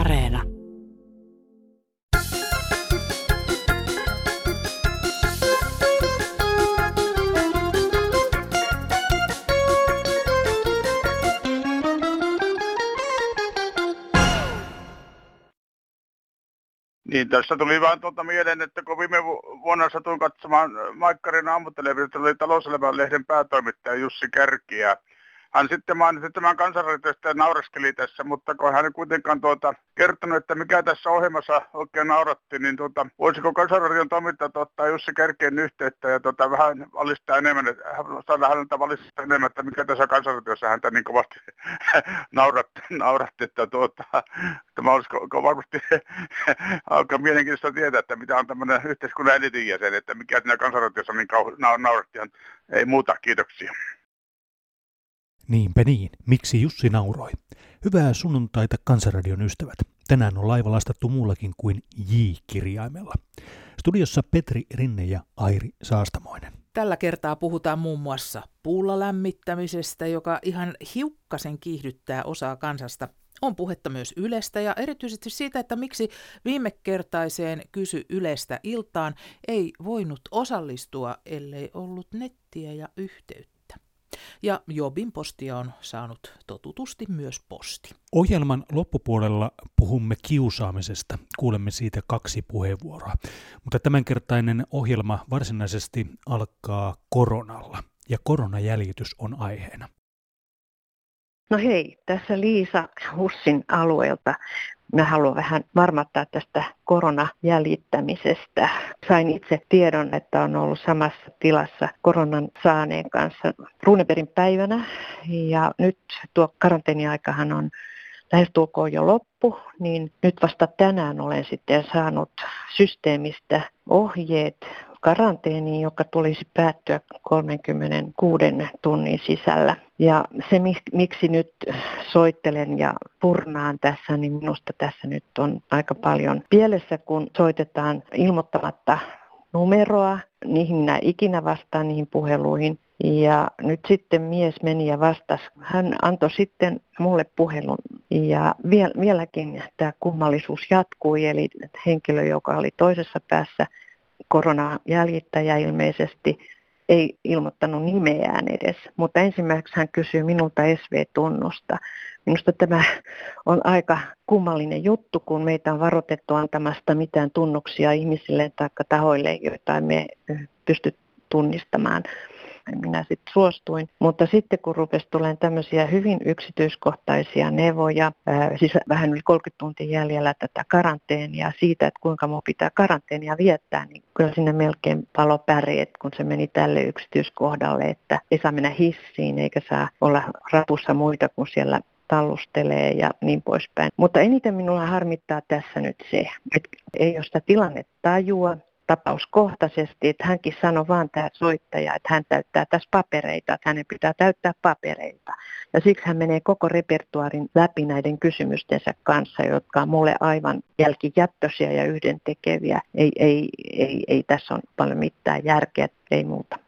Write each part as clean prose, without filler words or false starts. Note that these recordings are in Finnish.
Areena. Niin, tässä tuli vaan mieleen, että kun viime vuonna satuin katsomaan Maikkarin aamutelevisiosta, oli Talouselämän lehden päätoimittaja Jussi Kärki. Hän sitten mainitsi tämän Kansanradiosta ja naureskeli tässä, mutta kun hän ei kuitenkaan kertonut, että mikä tässä ohjelmassa oikein nauratti, niin voisiko Kansanradion toimittajat ottaa Jussi Kärkeen yhteyttä ja vähän valistaa enemmän, saada häneltä valistaa enemmän, että mikä tässä Kansanradiossa häntä niin kovasti nauratti, että tämä olisi varmasti aika mielenkiintoista tietää, että mitä on tämmöinen yhteiskunnan elitin jäsen, että mikä siinä Kansanradiossa niin nauratti, ei muuta, kiitoksia. Niinpä niin, miksi Jussi nauroi? Hyvää sunnuntaita Kansanradion ystävät. Tänään on laiva lastattu muullakin kuin J-kirjaimella. Studiossa Petri Rinne ja Airi Saastamoinen. Tällä kertaa puhutaan muun muassa puullalämmittämisestä, joka ihan hiukkasen kiihdyttää osaa kansasta. On puhetta myös Ylestä ja erityisesti siitä, että miksi viime kertaiseen Kysy Ylestä iltaan ei voinut osallistua, ellei ollut nettiä ja yhteyttä. Ja Jobin postia on saanut totutusti myös posti. Ohjelman loppupuolella puhumme kiusaamisesta. Kuulemme siitä 2 puheenvuoroa. Mutta tämänkertainen ohjelma varsinaisesti alkaa koronalla. Ja koronajäljitys on aiheena. No hei, tässä Liisa Hussin alueelta. Mä haluan vähän varmattaa tästä koronajäljittämisestä. Sain itse tiedon, että on ollut samassa tilassa koronan saaneen kanssa Runebergin päivänä. Ja nyt tuo karanteeniaikahan on lähestulkoon jo loppu, niin nyt vasta tänään olen sitten saanut systeemistä ohjeet karanteeniin, joka tulisi päättyä 36 tunnin sisällä. Ja se, miksi nyt soittelen ja purnaan tässä, niin minusta tässä nyt on aika paljon pielessä, kun soitetaan ilmoittamatta numeroa. Niihin minä ikinä vastaan niihin puheluihin. Ja nyt sitten mies meni ja vastasi. Hän antoi sitten mulle puhelun. Ja vieläkin tämä kummallisuus jatkui, eli henkilö, joka oli toisessa päässä, koronajäljittäjä ilmeisesti, ei ilmoittanut nimeään edes, mutta ensimmäiseksi hän kysyi minulta SV-tunnusta. Minusta tämä on aika kummallinen juttu, kun meitä on varoitettu antamasta mitään tunnuksia ihmisille tai tahoille, joita emme pysty tunnistamaan. Minä sitten suostuin, mutta sitten kun rupesi tulemaan tämmöisiä hyvin yksityiskohtaisia neuvoja, siis vähän yli 30 tuntia jäljellä tätä karanteenia siitä, että kuinka minua pitää karanteenia viettää, niin kyllä siinä melkein palo päreet, kun se meni tälle yksityiskohdalle, että ei saa mennä hissiin eikä saa olla rapussa muita kuin siellä tallustelee ja niin poispäin. Mutta eniten minulla harmittaa tässä nyt se, että ei ole sitä tilannetta tajua. Tapauskohtaisesti, että hänkin sanoi vaan tämä soittaja, että hän täyttää tässä papereita, että hänen pitää täyttää papereita. Ja siksi hän menee koko repertuaarin läpi näiden kysymystensä kanssa, jotka on mulle aivan jälkijättöisiä ja yhdentekeviä. Ei tässä on paljon mitään järkeä, ei muuta.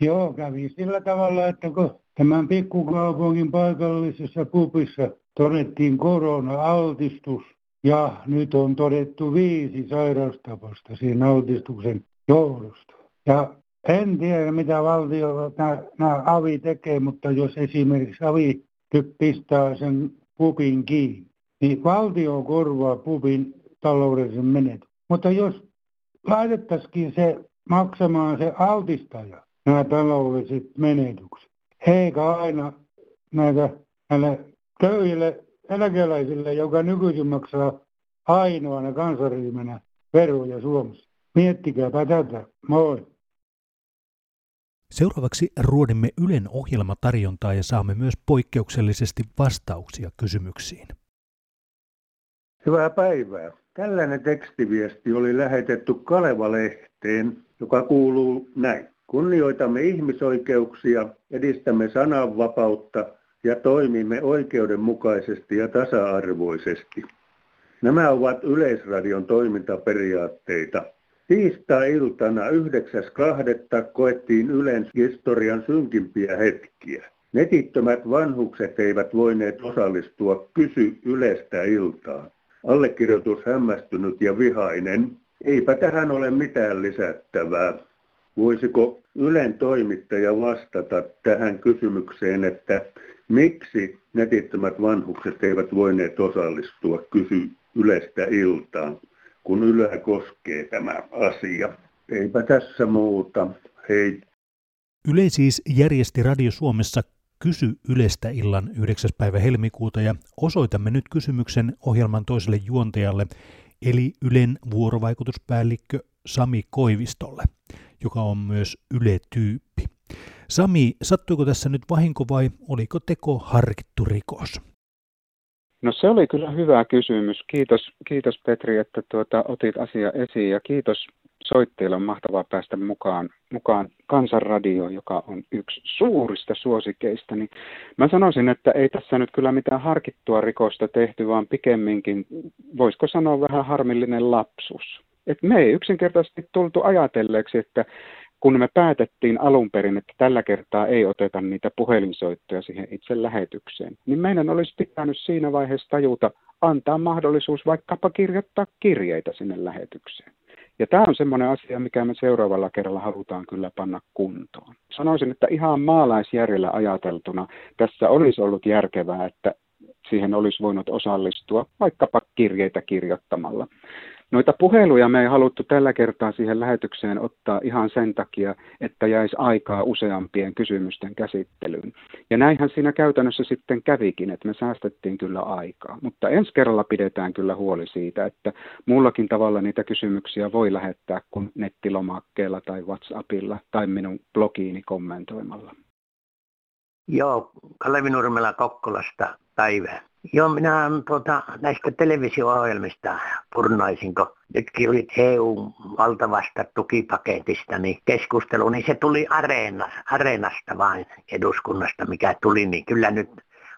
Joo, kävi sillä tavalla, että kun tämän pikkukaupungin paikallisessa pubissa todettiin korona-altistus, ja nyt on todettu 5 sairaustapausta siinä altistuksen johdosta. Ja en tiedä, mitä valtio nämä avi tekee, mutta jos esimerkiksi avi pistää sen pubin kiinni, niin valtio korvaa pubin taloudellisen menetyksen. Mutta jos laitettaisikin se maksamaan se altistaja nämä taloudelliset menetykset, eikä aina näille köyhille eläkeläisille, joka nykyisin maksaa ainoana kansanryhmänä veroja Suomessa. Miettikääpä tätä. Moi. Seuraavaksi ruodimme Ylen ohjelmatarjontaa ja saamme myös poikkeuksellisesti vastauksia kysymyksiin. Hyvää päivää. Tällainen tekstiviesti oli lähetetty Kaleva-lehteen, joka kuuluu näin. Kunnioitamme ihmisoikeuksia, edistämme sananvapautta ja toimimme oikeudenmukaisesti ja tasa-arvoisesti. Nämä ovat Yleisradion toimintaperiaatteita. Tiistai-iltana 9.2. koettiin Ylen historian synkimpiä hetkiä. Netittömät vanhukset eivät voineet osallistua Kysy Ylestä iltaan. Allekirjoitus hämmästynyt ja vihainen. Eipä tähän ole mitään lisättävää. Voisiko Ylen toimittaja vastata tähän kysymykseen, että miksi netittömät vanhukset eivät voineet osallistua Kysy Ylestä iltaan, kun Yleä koskee tämä asia? Eipä tässä muuta. Hei. Yle siis järjesti Radio Suomessa Kysy Ylestä illan 9. päivä helmikuuta ja osoitamme nyt kysymyksen ohjelman toiselle juontajalle, eli Ylen vuorovaikutuspäällikkö Sami Koivistolle, joka on myös Yle-tyyppi. Sami, sattuiko tässä nyt vahinko vai oliko teko harkittu rikos? No se oli kyllä hyvä kysymys. Kiitos Petri, että otit asia esiin ja kiitos soitteille. On mahtavaa päästä mukaan Kansanradioon, joka on yksi suurista suosikeista. Niin mä sanoisin, että ei tässä nyt kyllä mitään harkittua rikosta tehty, vaan pikemminkin, voisiko sanoa vähän harmillinen lapsus. Et me ei yksinkertaisesti tultu ajatelleeksi, että kun me päätettiin alun perin, että tällä kertaa ei oteta niitä puhelinsoittoja siihen itse lähetykseen, niin meidän olisi pitänyt siinä vaiheessa tajuta antaa mahdollisuus vaikkapa kirjoittaa kirjeitä sinne lähetykseen. Ja tämä on semmoinen asia, mikä me seuraavalla kerralla halutaan kyllä panna kuntoon. Sanoisin, että ihan maalaisjärjellä ajateltuna tässä olisi ollut järkevää, että siihen olisi voinut osallistua vaikkapa kirjeitä kirjoittamalla. Noita puheluja me ei haluttu tällä kertaa siihen lähetykseen ottaa ihan sen takia, että jäisi aikaa useampien kysymysten käsittelyyn. Ja näinhän siinä käytännössä sitten kävikin, että me säästettiin kyllä aikaa. Mutta ensi kerralla pidetään kyllä huoli siitä, että muullakin tavalla niitä kysymyksiä voi lähettää kuin nettilomakkeella tai WhatsAppilla tai minun blogiini kommentoimalla. Joo, Kalevi Nurmela Kokkolasta, päivää. Joo, minä näistä televisio-ohjelmista purnaisin, kun nytkin oli EU-valtavasta tukipaketista niin keskustelu, niin se tuli Areenasta vain eduskunnasta, mikä tuli, niin kyllä nyt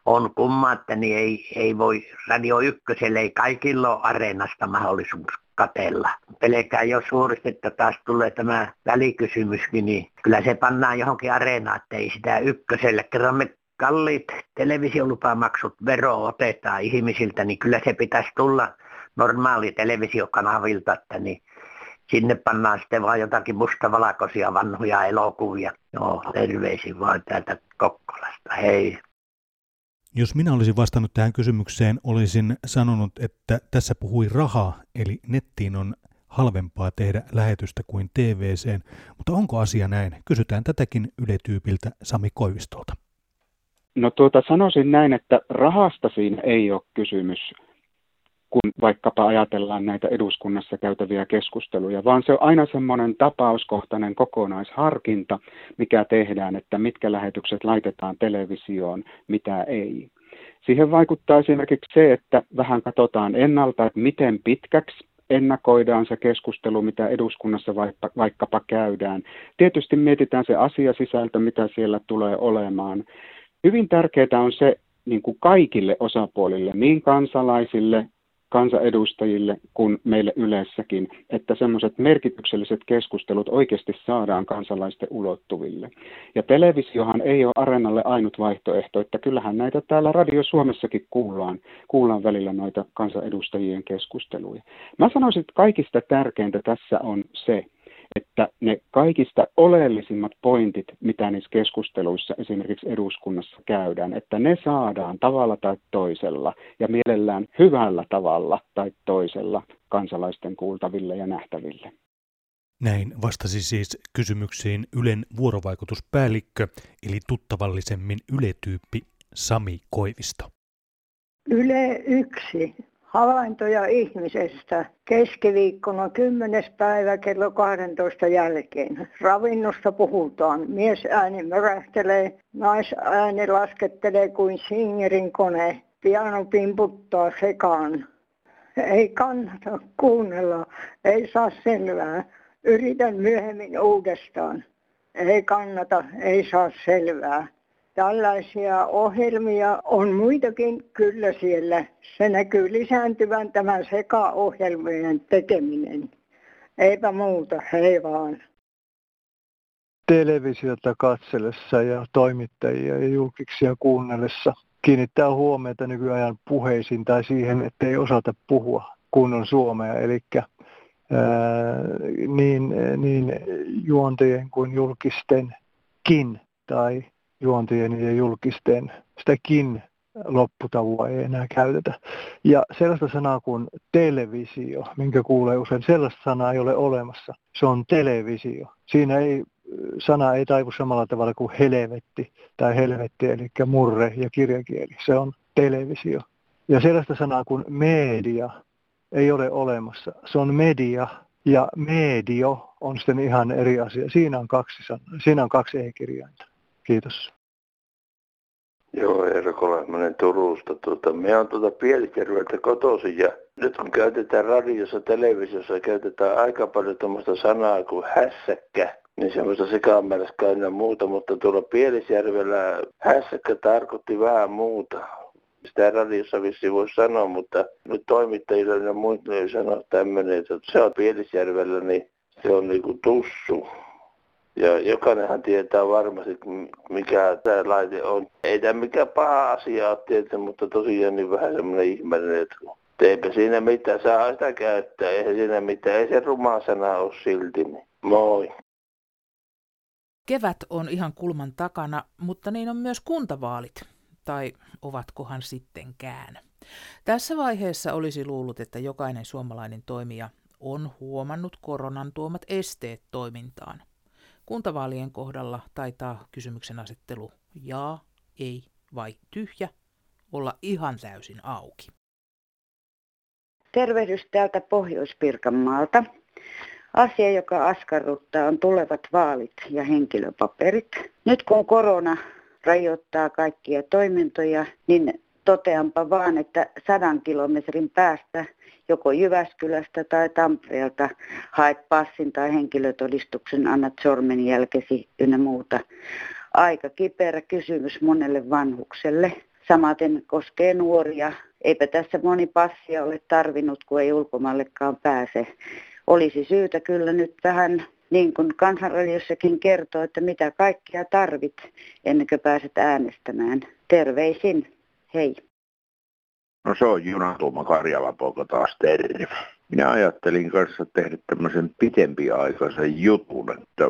on kumma, että niin ei voi, Radio Ykköselle ei kaikilla ole Areenasta mahdollisuus katella. Pelkään jos suuresti, että taas tulee tämä välikysymyskin, niin kyllä se pannaan johonkin Areenaan, että ei sitä Ykköselle kerran me kalliit televisiolupamaksut, vero otetaan ihmisiltä, niin kyllä se pitäisi tulla normaali televisiokanavilta, että niin sinne pannaan sitten vaan jotakin mustavalkoisia vanhoja elokuvia. Joo, terveisin vaan täältä Kokkolasta. Hei. Jos minä olisin vastannut tähän kysymykseen, olisin sanonut, että tässä puhui rahaa, eli nettiin on halvempaa tehdä lähetystä kuin TV:seen. Mutta onko asia näin? Kysytään tätäkin Yle-tyypiltä Sami Koivistolta. No sanoisin näin, että rahasta siinä ei ole kysymys, kun vaikkapa ajatellaan näitä eduskunnassa käytäviä keskusteluja, vaan se on aina semmoinen tapauskohtainen kokonaisharkinta, mikä tehdään, että mitkä lähetykset laitetaan televisioon, mitä ei. Siihen vaikuttaa esimerkiksi se, että vähän katsotaan ennalta, että miten pitkäksi ennakoidaan se keskustelu, mitä eduskunnassa vaikkapa käydään. Tietysti mietitään se asiasisältö, mitä siellä tulee olemaan. Hyvin tärkeää on se niin kuin kaikille osapuolille, niin kansalaisille, kansanedustajille kuin meille Ylessäkin, että semmoiset merkitykselliset keskustelut oikeasti saadaan kansalaisten ulottuville. Ja televisiohan ei ole Areenalle ainut vaihtoehto, että kyllähän näitä täällä Radio Suomessakin kuullaan välillä noita kansanedustajien keskusteluja. Mä sanoisin, että kaikista tärkeintä tässä on se, että ne kaikista oleellisimmat pointit, mitä niissä keskusteluissa esimerkiksi eduskunnassa käydään, että ne saadaan tavalla tai toisella ja mielellään hyvällä tavalla tai toisella kansalaisten kuultaville ja nähtäville. Näin vastasi siis kysymyksiin Ylen vuorovaikutuspäällikkö, eli tuttavallisemmin Yle-tyyppi Sami Koivisto. Yle 1. Havaintoja ihmisestä keskiviikkona 10. päivä kello 12 jälkeen. Ravinnosta puhutaan. Miesääni mörähtelee, naisääni laskettelee kuin Singerin kone. Piano pimputtaa sekaan. Ei kannata kuunnella, ei saa selvää. Yritän myöhemmin uudestaan. Ei kannata, ei saa selvää. Tällaisia ohjelmia on muitakin kyllä siellä. Se näkyy lisääntyvän tämän sekaohjelmien tekeminen. Eipä muuta, hei vaan. televisiota katsellessa ja toimittajia ja julkisia kuunnellessa kiinnittää huomiota nykyajan puheisiin tai siihen, ettei osata puhua kunnon suomea. Eli niin juontajien kuin julkistenkin tai juontajien ja julkisten sitäkin lopputavua ei enää käytetä. Ja sellaista sanaa kuin televisio, minkä kuulee usein, sellaista sanaa ei ole olemassa. Se on televisio. Siinä ei, sana ei taivu samalla tavalla kuin helvetti tai helvetti, eli murre ja kirjakieli. Se on televisio. Ja sellaista sanaa kuin media ei ole olemassa. Se on media ja medio on sitten ihan eri asia. Siinä on kaksi e-kirjainta. Kiitos. Joo, Erko Lähmänen Turusta. Minä olen Pielisjärveltä kotoisin ja nyt kun käytetään radiossa, televisiossa, käytetään aika paljon tuommoista sanaa kuin hässäkkä, niin semmoista sekaamäärästä aina muuta, mutta tuolla Pielisjärvellä hässäkkä tarkoitti vähän muuta. Sitä radiossa vissiin voi sanoa, mutta nyt toimittajilla ja muille ei sano tämmöinen, että se on Pielisjärvellä, niin se on niinku tussu. Ja jokainenhan tietää varmasti, mikä tämä laite on. Ei tämä mikään paha asia ole tietysti, mutta tosiaan niin vähän semmoinen ihmeellinen, että teipä siinä mitään, saa sitä käyttää, eihän siinä mitään, ei se ruma sana ole silti. Moi! Kevät on ihan kulman takana, mutta niin on myös kuntavaalit. Tai ovatkohan sittenkään? Tässä vaiheessa olisi luullut, että jokainen suomalainen toimija on huomannut koronan tuomat esteet toimintaan. Kuntavaalien kohdalla taitaa kysymyksen asettelu jaa, ei vai tyhjä olla ihan täysin auki. Tervehdys täältä Pohjois-Pirkanmaalta. Asia, joka askarruttaa, on tulevat vaalit ja henkilöpaperit. Nyt kun korona rajoittaa kaikkia toimintoja, niin toteanpa vaan, että 100 kilometrin päästä joko Jyväskylästä tai Tampereelta haet passin tai henkilötodistuksen, annat sormenjälkesi ynnä muuta. Aika kiperä kysymys monelle vanhukselle. Samaten koskee nuoria. Eipä tässä moni passia ole tarvinnut, kun ei ulkomaillekaan pääse. Olisi syytä kyllä nyt vähän, niin kuin Kansanradiossakin kertoo, että mitä kaikkea tarvit ennen kuin pääset äänestämään. Terveisin. Hei. No se on Junatulma Karjalan poika taas, terve. Minä ajattelin kanssa tehdä tämmöisen pitempiaikaisen jutun, että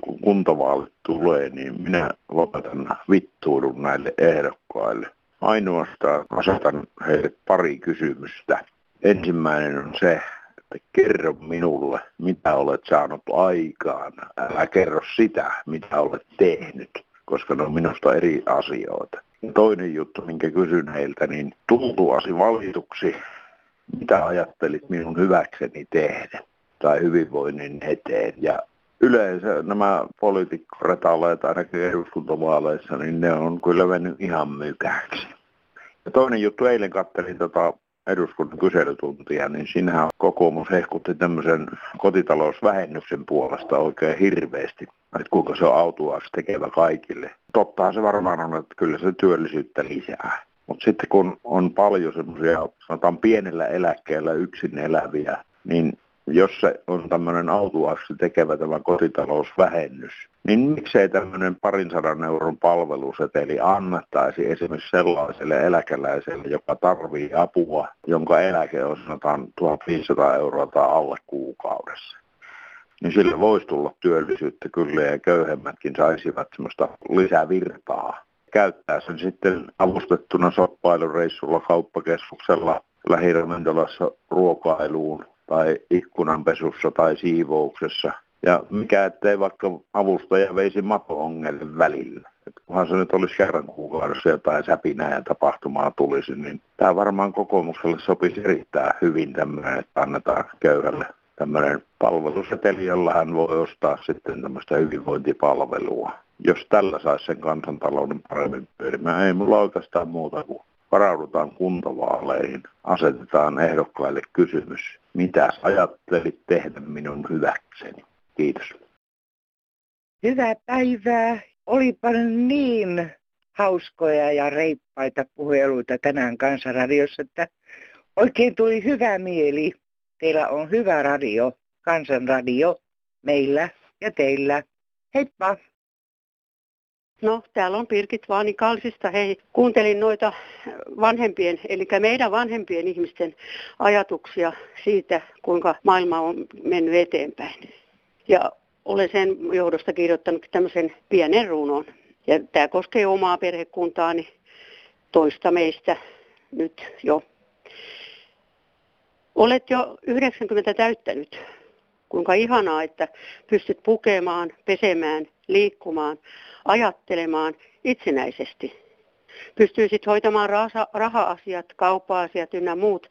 kun kuntavaalit tulee, niin minä lopetan vittuudun näille ehdokkaille. Ainoastaan asetan heille pari kysymystä. Ensimmäinen on se, että kerro minulle, mitä olet saanut aikaan. Älä kerro sitä, mitä olet tehnyt, koska ne on minusta eri asioita. Toinen juttu, minkä kysyn heiltä, niin tultuasi valituksi, mitä ajattelit minun hyväkseni tehdä tai hyvinvoinnin eteen. Ja yleensä nämä poliitikkoretaleet ainakin eduskuntavaaleissa, niin ne on kyllä mennyt ihan mykäksi. Ja toinen juttu, eilen katselin eduskunnan kyselytuntia, niin sinähän kokoomus hehkutti tämmöisen kotitalousvähennyksen puolesta oikein hirveästi, että kuinka se on autuaaksi tekevä kaikille. Tottahan se varmaan on, että kyllä se työllisyyttä lisää. Mutta sitten kun on paljon semmoisia, sanotaan pienellä eläkkeellä yksin eläviä, niin jos se on tämmöinen autuaaksi tekevä tämä kotitalousvähennys, niin miksei tämmöinen 200 euron palveluseteli annettaisi esimerkiksi sellaiselle eläkeläiselle, joka tarvitsee apua, jonka eläke on sanotaan 1 500 euroa tai alle kuukaudessa. Niin sillä voisi tulla työllisyyttä kyllä ja köyhemmätkin saisivat semmoista lisävirtaa. Käyttää sen sitten avustettuna shoppailureissulla kauppakeskuksella, lähiravintolassa ruokailuun tai ikkunanpesussa tai siivouksessa. Ja mikä ettei vaikka avustaja veisi mato-ongelle välillä. Et kunhan se nyt olisi kerran kuukaudessa jotain säpinää ja tapahtumaa tulisi, niin tämä varmaan kokoomukselle sopisi erittäin hyvin tämmöinen, että annetaan köyhälle tämmöinen palveluseteli, jolla hän voi ostaa sitten tämmöistä hyvinvointipalvelua. Jos tällä saisi sen kansantalouden paremmin pyörimään, ei mulla oikeastaan muuta kuin varaudutaan kuntavaaleihin, asetetaan ehdokkaille kysymys, mitä ajattelit tehdä minun hyväkseni. Kiitos. Hyvää päivää. Olipa niin hauskoja ja reippaita puheluita tänään Kansanradiossa, että oikein tuli hyvä mieli. Teillä on hyvä radio, Kansanradio, meillä ja teillä. Heippa. No, täällä on Pirkit Vaani Kalsista. Hei, kuuntelin noita vanhempien, eli meidän vanhempien ihmisten ajatuksia siitä, kuinka maailma on mennyt eteenpäin. Ja olen sen johdosta kirjoittanut tämmöisen pienen runon. Ja tämä koskee omaa perhekuntaani, toista meistä nyt jo. Olet jo 90 täyttänyt. Kuinka ihanaa, että pystyt pukemaan, pesemään, liikkumaan, ajattelemaan itsenäisesti. Pystyisit hoitamaan raha-asiat, kauppa-asiat ynnä muut,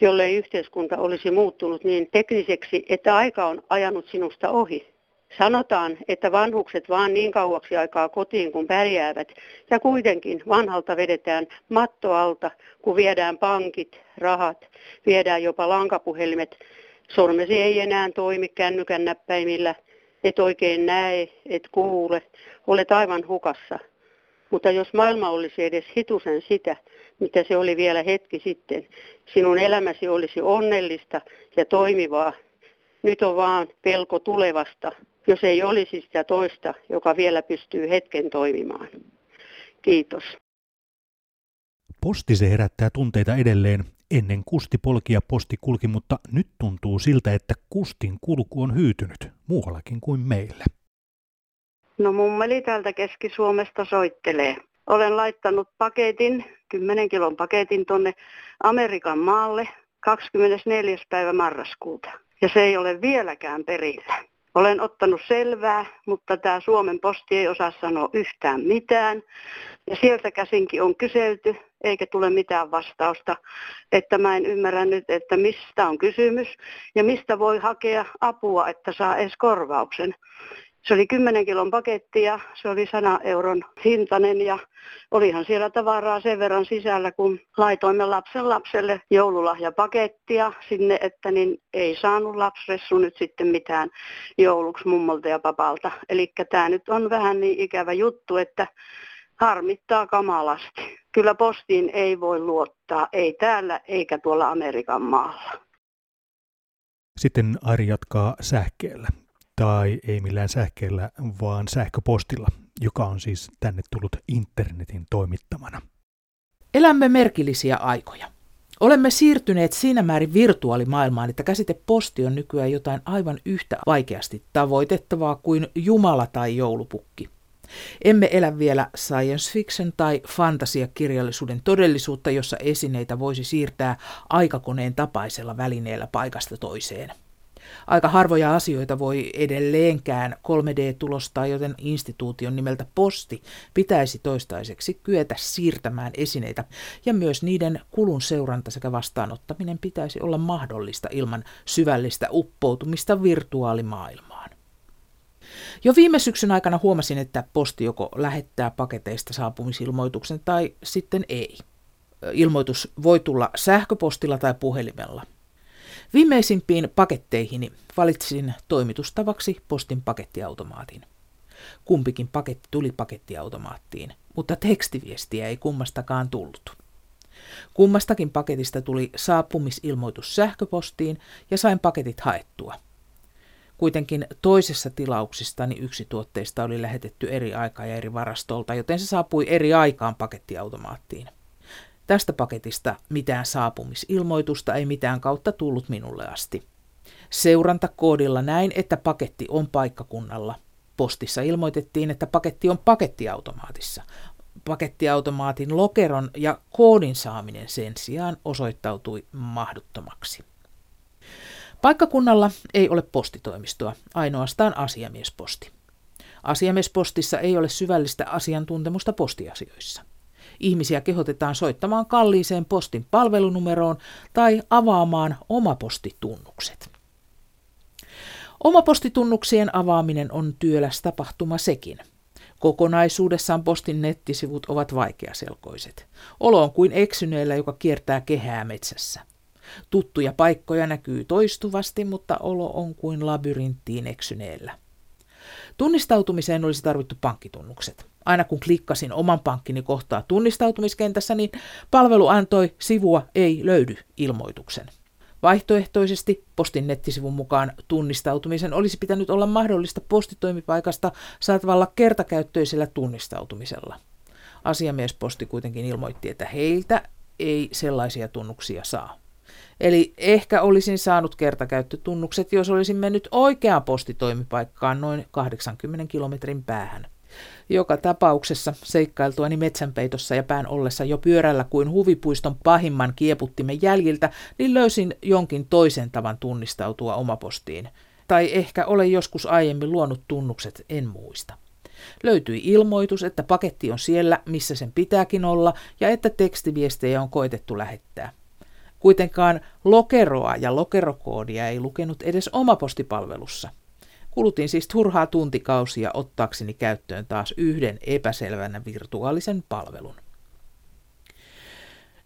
jollei yhteiskunta olisi muuttunut niin tekniseksi, että aika on ajanut sinusta ohi. Sanotaan, että vanhukset vaan niin kauaksi aikaa kotiin kun pärjäävät, ja kuitenkin vanhalta vedetään matto alta, kun viedään pankit, rahat, viedään jopa lankapuhelimet. Sormesi ei enää toimi kännykän näppäimillä, et oikein näe, et kuule, olet aivan hukassa. Mutta jos maailma olisi edes hitusen sitä, mitä se oli vielä hetki sitten, sinun elämäsi olisi onnellista ja toimivaa. Nyt on vaan pelko tulevasta, jos ei olisi sitä toista, joka vielä pystyy hetken toimimaan. Kiitos. Posti se herättää tunteita edelleen. Ennen kustipolkia posti kulki, mutta nyt tuntuu siltä, että kustin kulku on hyytynyt muuallakin kuin meillä. No mummeli täältä Keski-Suomesta soittelee. Olen laittanut paketin, 10 kilon paketin tonne Amerikan maalle 24. päivä marraskuuta. Ja se ei ole vieläkään perillä. Olen ottanut selvää, mutta tämä Suomen posti ei osaa sanoa yhtään mitään. Ja sieltä käsinkin on kyselty, eikä tule mitään vastausta. Että mä en ymmärrä nyt, että mistä on kysymys ja mistä voi hakea apua, että saa edes korvauksen. Se oli 10 kilon paketti ja se oli 100 euron hintainen ja olihan siellä tavaraa sen verran sisällä, kun laitoimme lapsen lapselle joululahjapakettia sinne, että niin ei saanut lapsressu nyt sitten mitään jouluksi mummolta ja papalta. Eli tämä nyt on vähän niin ikävä juttu, että harmittaa kamalasti. Kyllä postiin ei voi luottaa, ei täällä eikä tuolla Amerikan maalla. Sitten Airi jatkaa sähkeellä. Tai ei millään sähkeellä, vaan sähköpostilla, joka on siis tänne tullut internetin toimittamana. Elämme merkillisiä aikoja. Olemme siirtyneet siinä määrin virtuaalimaailmaan, että käsite posti on nykyään jotain aivan yhtä vaikeasti tavoitettavaa kuin Jumala tai joulupukki. Emme elä vielä science fiction tai fantasiakirjallisuuden todellisuutta, jossa esineitä voisi siirtää aikakoneen tapaisella välineellä paikasta toiseen. Aika harvoja asioita voi edelleenkään 3D-tulostaa, joten instituution nimeltä posti pitäisi toistaiseksi kyetä siirtämään esineitä, ja myös niiden kulun seuranta sekä vastaanottaminen pitäisi olla mahdollista ilman syvällistä uppoutumista virtuaalimaailmaan. Jo viime syksyn aikana huomasin, että posti joko lähettää paketeista saapumisilmoituksen tai sitten ei. Ilmoitus voi tulla sähköpostilla tai puhelimella. Viimeisimpiin paketteihin valitsin toimitustavaksi postin pakettiautomaatin. Kumpikin paketti tuli pakettiautomaattiin, mutta tekstiviestiä ei kummastakaan tullut. Kummastakin paketista tuli saapumisilmoitus sähköpostiin ja sain paketit haettua. Kuitenkin toisessa tilauksistani yksi tuotteista oli lähetetty eri aikaan ja eri varastolta, joten se saapui eri aikaan pakettiautomaattiin. Tästä paketista mitään saapumisilmoitusta ei mitään kautta tullut minulle asti. Seurantakoodilla näin, että paketti on paikkakunnalla. Postissa ilmoitettiin, että paketti on pakettiautomaatissa. Pakettiautomaatin lokeron ja koodin saaminen sen sijaan osoittautui mahdottomaksi. Paikkakunnalla ei ole postitoimistoa, ainoastaan asiamiesposti. Asiamiespostissa ei ole syvällistä asiantuntemusta postiasioissa. Ihmisiä kehotetaan soittamaan kalliiseen postin palvelunumeroon tai avaamaan omapostitunnukset. Omapostitunnuksien avaaminen on työläs tapahtuma sekin. Kokonaisuudessaan postin nettisivut ovat vaikeaselkoiset. Olo on kuin eksyneellä, joka kiertää kehää metsässä. Tuttuja paikkoja näkyy toistuvasti, mutta olo on kuin labyrinttiin eksyneellä. Tunnistautumiseen olisi tarvittu pankkitunnukset. Aina kun klikkasin oman pankkini kohtaa tunnistautumiskentässä, niin palvelu antoi sivua ei löydy ilmoituksen. Vaihtoehtoisesti postin nettisivun mukaan tunnistautumisen olisi pitänyt olla mahdollista postitoimipaikasta saatavalla kertakäyttöisellä tunnistautumisella. Asiamiesposti kuitenkin ilmoitti, että heiltä ei sellaisia tunnuksia saa. Eli ehkä olisin saanut kertakäyttötunnukset, jos olisin mennyt oikeaan postitoimipaikkaan noin 80 kilometrin päähän. Joka tapauksessa seikkailtuani metsänpeitossa ja pään ollessa jo pyörällä kuin huvipuiston pahimman kieputtimen jäljiltä, niin löysin jonkin toisen tavan tunnistautua omapostiin. Tai ehkä olen joskus aiemmin luonut tunnukset, en muista. Löytyi ilmoitus, että paketti on siellä, missä sen pitääkin olla, ja että tekstiviestejä on koitettu lähettää. Kuitenkaan lokeroa ja lokerokoodia ei lukenut edes omapostipalvelussa. Kulutin siis turhaa tuntikausia ottaakseni käyttöön taas yhden epäselvänä virtuaalisen palvelun.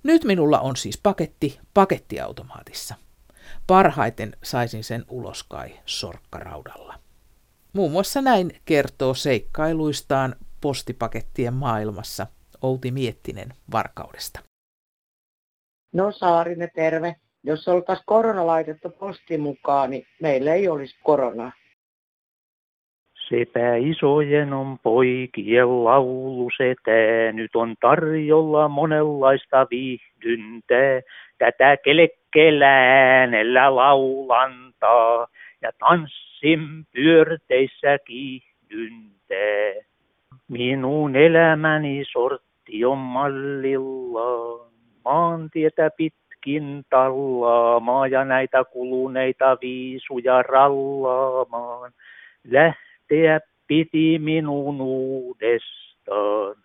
Nyt minulla on siis paketti pakettiautomaatissa. Parhaiten saisin sen ulos kai sorkkaraudalla. Muun muassa näin kertoo seikkailuistaan postipakettien maailmassa Outi Miettinen Varkaudesta. No Saarinen, terve. Jos oltaisiin korona laitettu postin mukaan, niin meillä ei olisi koronaa. Sepä isojen on poikien laulu setää, nyt on tarjolla monenlaista viihdyntää. Tätä kelekkeellä äänellä laulantaa ja tanssin pyörteissä kiihdyntää. Minun elämäni sortti on mallillaan, maantietä pitkin tallaamaan ja näitä kuluneita viisuja rallaamaan. Lähteä piti minun uudestaan.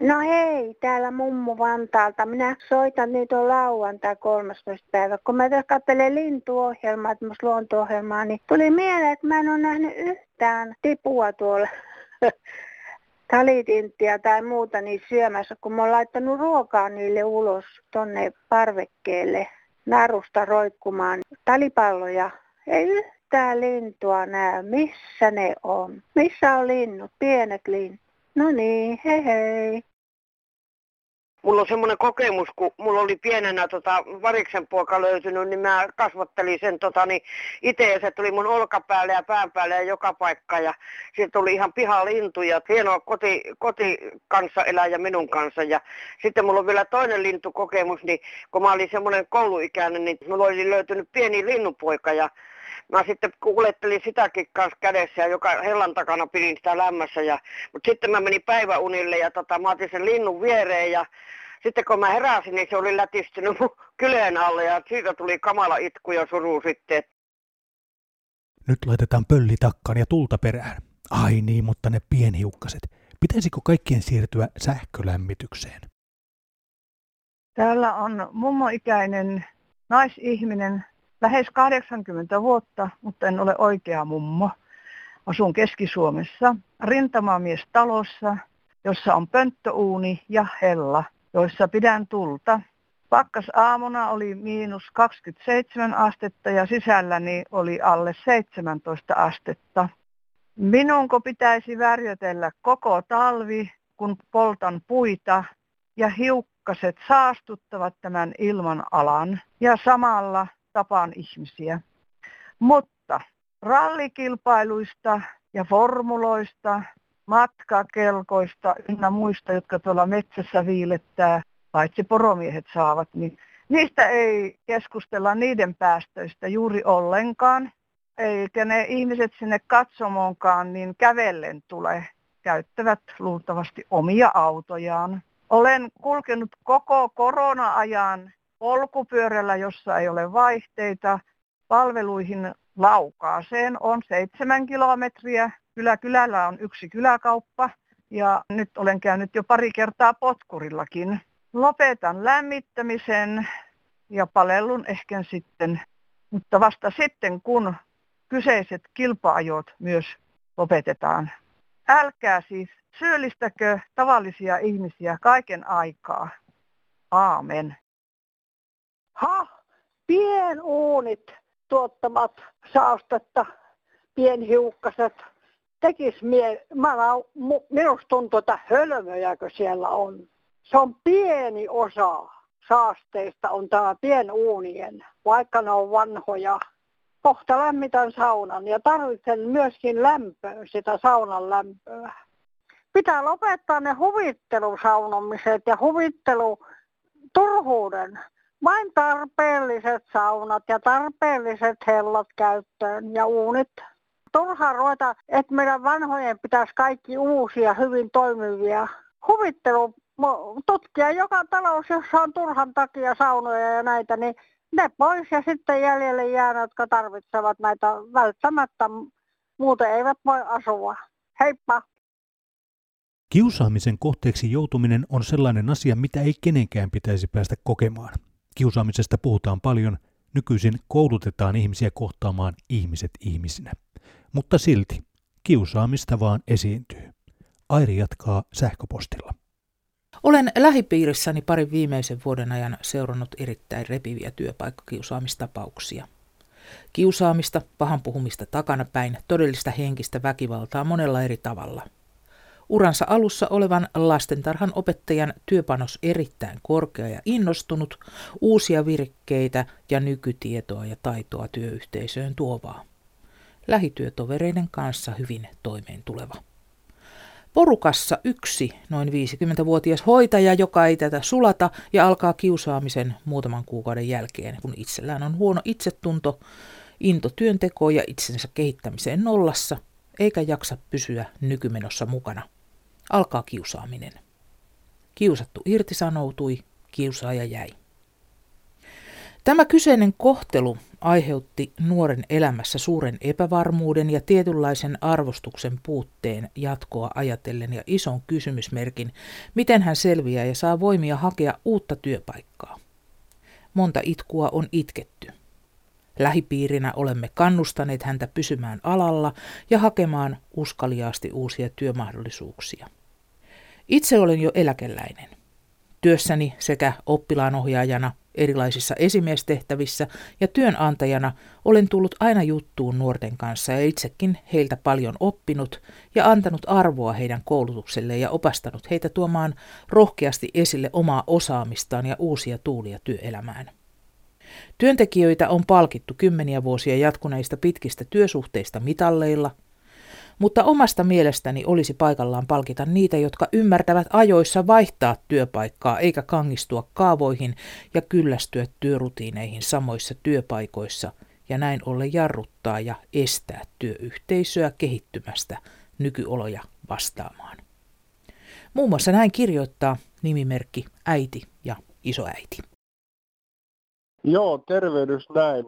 No hei, täällä mummu Vantaalta. Minä soitan nyt on lauantai 13. päivä. Kun mä tässä katselen lintuohjelmaa, tämmöistä luonto-ohjelmaa, niin tuli mieleen, että mä en ole nähnyt yhtään tipua tuolla talitintia tai muuta niin syömässä, kun mä oon laittanut ruokaa niille ulos tonne parvekkeelle narusta roikkumaan talipalloja. Ei tää lintua näy. Missä ne on? Missä on linnut? Pienet linnut. No niin, hei hei. Mulla on semmoinen kokemus, kun mulla oli pienenä variksen poika löytynyt, niin mä kasvattelin sen itse ja se tuli mun olkapäälle ja pään päälle ja joka paikka. Ja sitten tuli ihan pihalintuja, hienoa kotikanssa elää ja minun kanssa. Ja sitten mulla on vielä toinen lintukokemus, niin kun mä olin semmoinen kouluikäinen, niin mulla oli löytynyt pieni linnupoika ja mä sitten kuljettelin sitäkin kanssa kädessä ja joka hellan takana pidin sitä lämmässä. Mutta sitten mä menin päiväunille ja mä otin sen linnun viereen ja sitten kun mä heräsin, niin se oli lätistynyt kyleen alle ja siitä tuli kamala itku ja suru sitten. Nyt laitetaan pölli takkaan ja tulta perään. Ai niin, mutta ne pienhiukkaset. Pitäisikö kaikkien siirtyä sähkölämmitykseen? Täällä on mummoikäinen naisihminen. Lähes 80 vuotta, mutta en ole oikea mummo. Asun Keski-Suomessa, rintamamiestalossa, jossa on pönttöuuni ja hella, joissa pidän tulta. Pakkasaamuna oli -27 astetta ja sisälläni oli alle 17 astetta. Minunko pitäisi värjötellä koko talvi, kun poltan puita ja hiukkaset saastuttavat tämän ilmanalan ja samalla tapaan ihmisiä. Mutta rallikilpailuista ja formuloista, matkakelkoista ynnä muista, jotka tuolla metsässä viilettää, paitsi poromiehet saavat, niin niistä ei keskustella niiden päästöistä juuri ollenkaan, eikä ne ihmiset sinne katsomoonkaan niin kävellen tule, käyttävät luultavasti omia autojaan. Olen kulkenut koko korona-ajan polkupyörällä, jossa ei ole vaihteita, palveluihin Laukaaseen on 7 kilometriä. Kylällä on 1 kyläkauppa ja nyt olen käynyt jo pari kertaa potkurillakin. Lopetan lämmittämisen ja palellun ehkä sitten, mutta vasta sitten kun kyseiset kilpa-ajot myös lopetetaan. Älkää siis syyllistäkö tavallisia ihmisiä kaiken aikaa. Aamen. Ha, pienuunit tuottamat saastetta, pienhiukkaset, minusta tuntuu, että hölmöjäkö siellä on. Se on pieni osa. saasteista on tämä pienuunien, vaikka ne on vanhoja. Kohta lämmitän saunan ja tarvitsen myöskin lämpöä, sitä saunan lämpöä. Pitää lopettaa ne huvittelusaunomiset ja huvitteluturhuuden. Vain tarpeelliset saunat ja tarpeelliset hellat käyttöön ja uunit. Turhaa ruveta, että meidän vanhojen pitäisi kaikki uusia, hyvin toimivia. Huvittelu tutkia joka talous, jossa on turhan takia saunoja ja näitä, niin ne pois ja sitten jäljelle jää, jotka tarvitsevat näitä välttämättä. Muuten eivät voi asua. Heippa! Kiusaamisen kohteeksi joutuminen on sellainen asia, mitä ei kenenkään pitäisi päästä kokemaan. Kiusaamisesta puhutaan paljon. Nykyisin koulutetaan ihmisiä kohtaamaan ihmiset ihmisinä. Mutta silti kiusaamista vaan esiintyy. Airi jatkaa sähköpostilla. Olen lähipiirissäni parin viimeisen vuoden ajan seurannut erittäin repiviä työpaikkakiusaamistapauksia. Kiusaamista, pahan puhumista takanapäin, todellista henkistä väkivaltaa monella eri tavalla. Uransa alussa olevan lastentarhan opettajan työpanos erittäin korkea ja innostunut, uusia virkkeitä ja nykytietoa ja taitoa työyhteisöön tuovaa. Lähityötovereiden kanssa hyvin toimeentuleva. Porukassa yksi noin 50-vuotias hoitaja, joka ei tätä sulata ja alkaa kiusaamisen muutaman kuukauden jälkeen, kun itsellään on huono itsetunto, into työntekoon ja itsensä kehittämiseen nollassa, eikä jaksa pysyä nykymenossa mukana. Alkaa kiusaaminen. Kiusattu irtisanoutui, kiusaaja jäi. Tämä kyseinen kohtelu aiheutti nuoren elämässä suuren epävarmuuden ja tietynlaisen arvostuksen puutteen jatkoa ajatellen ja ison kysymysmerkin, miten hän selviää ja saa voimia hakea uutta työpaikkaa. Monta itkua on itketty. Lähipiirinä olemme kannustaneet häntä pysymään alalla ja hakemaan uskaliaasti uusia työmahdollisuuksia. Itse olen jo eläkeläinen. Työssäni sekä oppilaanohjaajana, erilaisissa esimiestehtävissä ja työnantajana olen tullut aina juttuun nuorten kanssa ja itsekin heiltä paljon oppinut ja antanut arvoa heidän koulutukselleen ja opastanut heitä tuomaan rohkeasti esille omaa osaamistaan ja uusia tuulia työelämään. Työntekijöitä on palkittu kymmeniä vuosia jatkuneista pitkistä työsuhteista mitalleilla, mutta omasta mielestäni olisi paikallaan palkita niitä, jotka ymmärtävät ajoissa vaihtaa työpaikkaa eikä kangistua kaavoihin ja kyllästyä työrutiineihin samoissa työpaikoissa ja näin ollen jarruttaa ja estää työyhteisöä kehittymästä nykyoloja vastaamaan. Muun muassa näin kirjoittaa nimimerkki äiti ja isoäiti. Joo, tervehdys näin.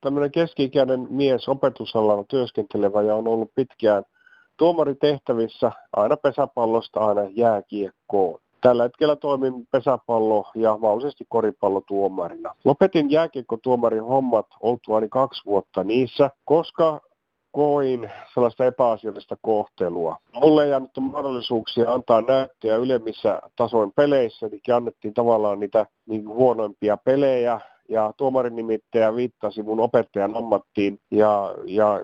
Tämmöinen keski-ikäinen mies opetusalalla työskentelevä ja on ollut pitkään tuomaritehtävissä aina pesäpallosta aina jääkiekkoon. Tällä hetkellä toimin pesäpallo- ja mahdollisesti koripallotuomarina. Lopetin jääkiekkotuomarin hommat oltuani 2 vuotta niissä, koska koin sellaista epäasiallista kohtelua. Mulle ei annettu mahdollisuuksia antaa näyttöjä ylemmissä tasoin peleissä, eli annettiin tavallaan niitä niin huonoimpia pelejä. Ja tuomarin nimittäjä viittasi mun opettajan ammattiin ja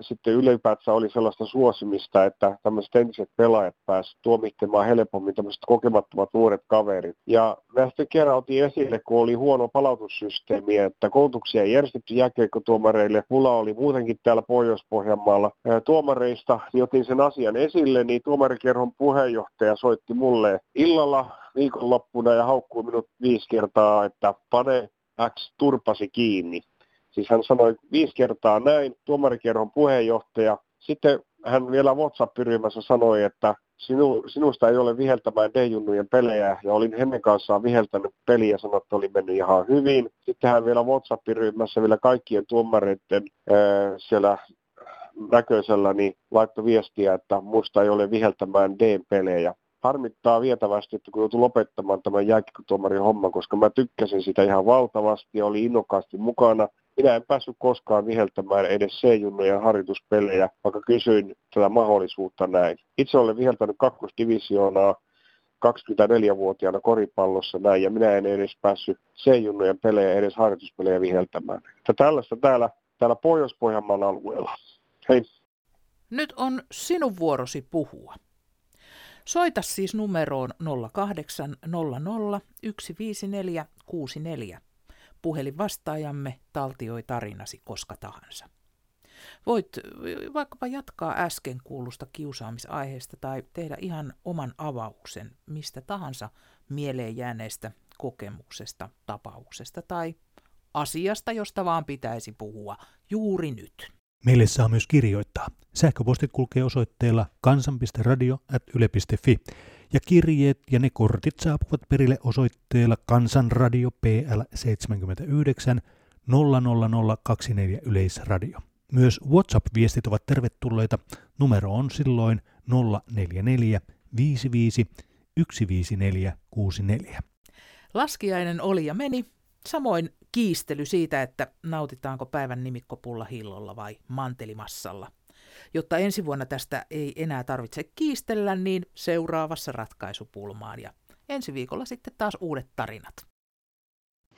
sitten ylipäätään oli sellaista suosimista, että tämmöiset entiset pelaajat pääsivät tuomitsemaan helpommin tämmöiset kokemattomat nuoret kaverit. Ja näistä kerran otin esille, kun oli huono palautussysteemi, että koulutuksia ei järjestetty jääkiekkotuomareille. Mulla oli muutenkin täällä Pohjois-Pohjanmaalla tuomareista, niin otin sen asian esille, niin tuomarikerhon puheenjohtaja soitti mulle illalla viikonloppuna ja haukkui minut 5 kertaa, että pane X turpasi kiinni. Siis hän sanoi 5 kertaa näin, tuomarikerhon puheenjohtaja. Sitten hän vielä WhatsApp-ryhmässä sanoi, että sinusta ei ole viheltämään D-junnujen pelejä. Ja olin hänen kanssaan viheltänyt peliä ja sanoi, että oli mennyt ihan hyvin. Sitten hän vielä WhatsApp-ryhmässä vielä kaikkien tuomareiden siellä näköisellä niin laittoi viestiä, että musta ei ole viheltämään D-pelejä. Harmittaa vietävästi, että kun joutui lopettamaan tämän jääkiekkotuomarin homman, koska mä tykkäsin sitä ihan valtavasti ja oli innokkaasti mukana. Minä en päässyt koskaan viheltämään edes C-junnojen harjoituspelejä, vaikka kysyin tätä mahdollisuutta näin. Itse olen viheltänyt 2. divisioonaa 24-vuotiaana koripallossa näin, ja minä en edes päässyt C-junnojen pelejä, edes harjoituspelejä viheltämään. Tällaista täällä Pohjois-Pohjanmaan alueella. Hei! Nyt on sinun vuorosi puhua. Soita siis numeroon 0800 154 64. Puhelinvastaajamme taltioi tarinasi koska tahansa. Voit vaikkapa jatkaa äsken kuulusta kiusaamisaiheesta tai tehdä ihan oman avauksen mistä tahansa mieleen jääneestä kokemuksesta, tapauksesta tai asiasta, josta vaan pitäisi puhua juuri nyt. Meille saa myös kirjoittaa. Sähköpostit kulkee osoitteella kansan.radio@yle.fi ja kirjeet ja ne kortit saapuvat perille osoitteella Kansanradio PL 79 00024 Yleisradio. Myös WhatsApp-viestit ovat tervetulleita. Numero on silloin 044 55 15464. Laskiainen oli ja meni. Samoin kiistely siitä, että nautitaanko päivän nimikkopulla hillolla vai mantelimassalla. Jotta ensi vuonna tästä ei enää tarvitse kiistellä, niin seuraavassa ratkaisupulmaan ja ensi viikolla sitten taas uudet tarinat.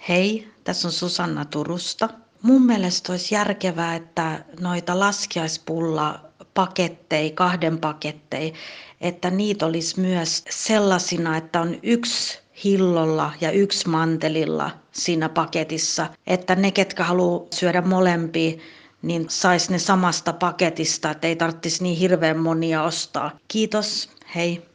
Hei, tässä on Susanna Turusta. Mun mielestä olisi järkevää, että noita laskiaispullapaketteja, 2 paketteja, että niitä olisi myös sellaisina, että on 1 hillolla ja 1 mantelilla siinä paketissa, että ne, ketkä haluaa syödä molempia, niin sais ne samasta paketista, ettei tarvitsisi niin hirveän monia ostaa. Kiitos, hei!